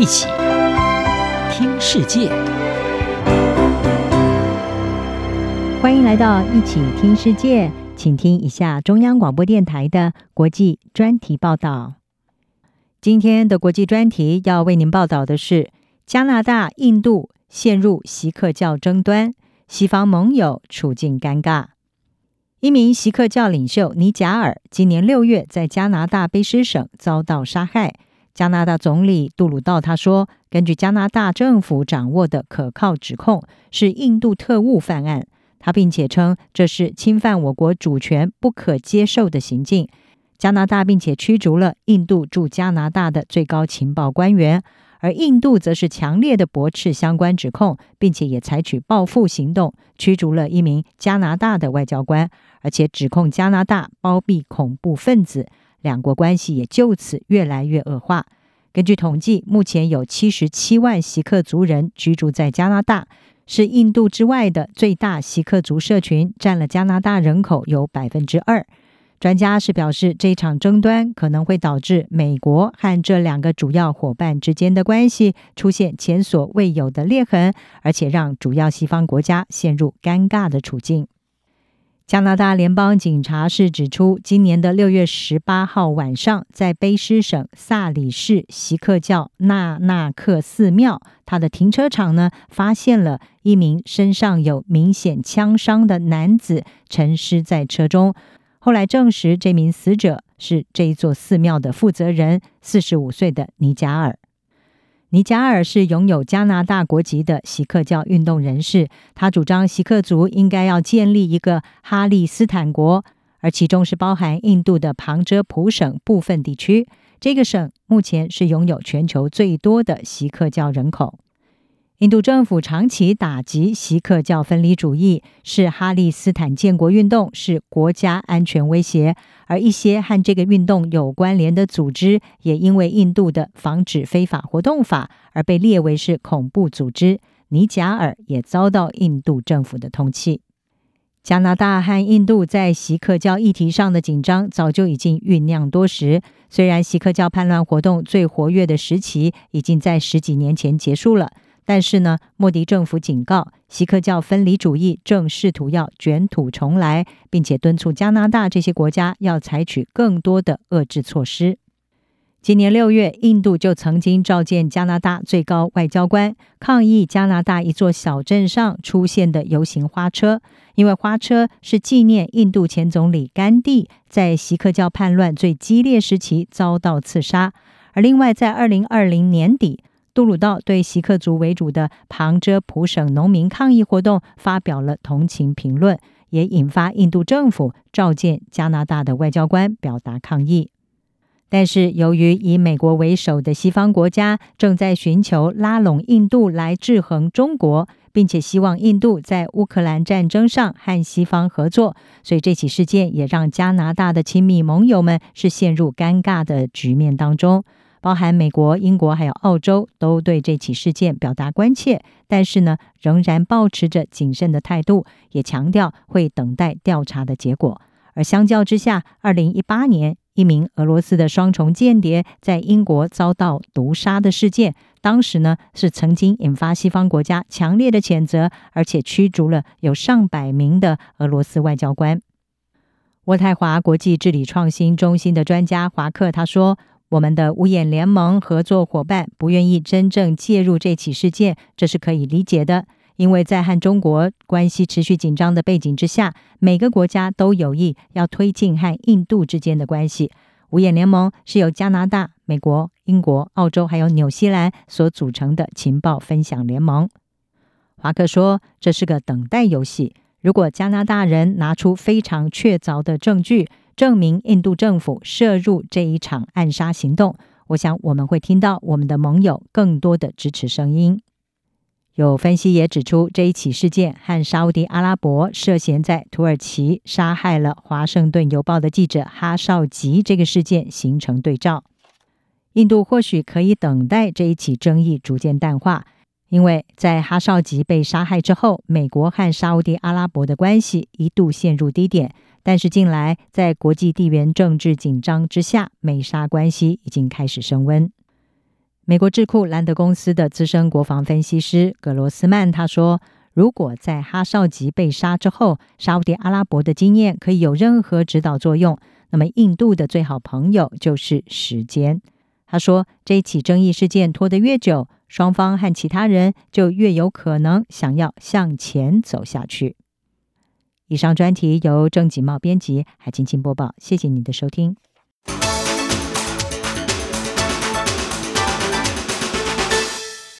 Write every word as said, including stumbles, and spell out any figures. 一起听世界，欢迎来到一起听世界，请听一下中央广播电台的国际专题报道。今天的国际专题要为您报道的是加拿大、印度陷入锡克教争端，西方盟友处境尴尬。一名锡克教领袖尼贾尔今年六月在加拿大卑诗省遭到杀害。加拿大总理杜鲁道他说，根据加拿大政府掌握的可靠指控，是印度特务犯案。他并且称这是侵犯我国主权不可接受的行径。加拿大并且驱逐了印度驻加拿大的最高情报官员，而印度则是强烈的驳斥相关指控，并且也采取报复行动，驱逐了一名加拿大的外交官，而且指控加拿大包庇恐怖分子，两国关系也就此越来越恶化。根据统计，目前有七十七万锡克族人居住在加拿大，是印度之外的最大锡克族社群，占了加拿大人口有 百分之二。专家是表示，这场争端可能会导致美国和这两个主要伙伴之间的关系出现前所未有的裂痕，而且让主要西方国家陷入尴尬的处境。加拿大联邦警察是指出，今年的六月十八号晚上，在卑诗省萨里市锡克教纳纳克寺庙它的停车场呢，发现了一名身上有明显枪伤的男子沉尸在车中。后来证实，这名死者是这一座寺庙的负责人，四十五岁的尼贾尔。尼贾尔是拥有加拿大国籍的锡克教运动人士，他主张锡克族应该要建立一个哈利斯坦国，而其中是包含印度的旁遮普省部分地区。这个省目前是拥有全球最多的锡克教人口。印度政府长期打击锡克教分离主义，是哈利斯坦建国运动是国家安全威胁，而一些和这个运动有关联的组织也因为印度的防止非法活动法而被列为是恐怖组织。尼贾尔也遭到印度政府的通缉。加拿大和印度在锡克教议题上的紧张早就已经酝酿多时，虽然锡克教叛乱活动最活跃的时期已经在十几年前结束了，但是呢，莫迪政府警告，锡克教分离主义正试图要卷土重来，并且敦促加拿大这些国家要采取更多的遏制措施。今年六月，印度就曾经召见加拿大最高外交官，抗议加拿大一座小镇上出现的游行花车，因为花车是纪念印度前总理甘地在锡克教叛乱最激烈时期遭到刺杀。而另外，在二零二零年底，杜鲁道对锡克族为主的旁遮普省农民抗议活动发表了同情评论，也引发印度政府召见加拿大的外交官表达抗议。但是由于以美国为首的西方国家正在寻求拉拢印度来制衡中国，并且希望印度在乌克兰战争上和西方合作，所以这起事件也让加拿大的亲密盟友们是陷入尴尬的局面当中。包含美国、英国还有澳洲都对这起事件表达关切，但是呢，仍然抱持着谨慎的态度，也强调会等待调查的结果。而相较之下，二零一八年一名俄罗斯的双重间谍在英国遭到毒杀的事件，当时呢是曾经引发西方国家强烈的谴责，而且驱逐了有上百名的俄罗斯外交官。渥太华国际治理创新中心的专家华克他说，我们的五眼联盟合作伙伴不愿意真正介入这起事件，这是可以理解的，因为在和中国关系持续紧张的背景之下，每个国家都有意要推进和印度之间的关系。五眼联盟是由加拿大、美国、英国、澳洲还有纽西兰所组成的情报分享联盟。华克说，这是个等待游戏，如果加拿大人拿出非常确凿的证据证明印度政府涉入这一场暗杀行动，我想我们会听到我们的盟友更多的支持声音。有分析也指出，这一起事件和沙烏地阿拉伯涉嫌在土耳其杀害了华盛顿邮报的记者哈绍吉这个事件形成对照。印度或许可以等待这一起争议逐渐淡化，因为在哈绍吉被杀害之后，美国和沙烏地阿拉伯的关系一度陷入低点，但是近来在国际地缘政治紧张之下，美沙关系已经开始升温。美国智库兰德公司的资深国防分析师格罗斯曼他说，如果在哈绍吉被杀之后，沙烏地阿拉伯的经验可以有任何指导作用，那么印度的最好朋友就是时间。他说，这一起争议事件拖得越久，双方和其他人就越有可能想要向前走下去。以上专题由郑锦茂编辑，海青青播报，谢谢你的收听。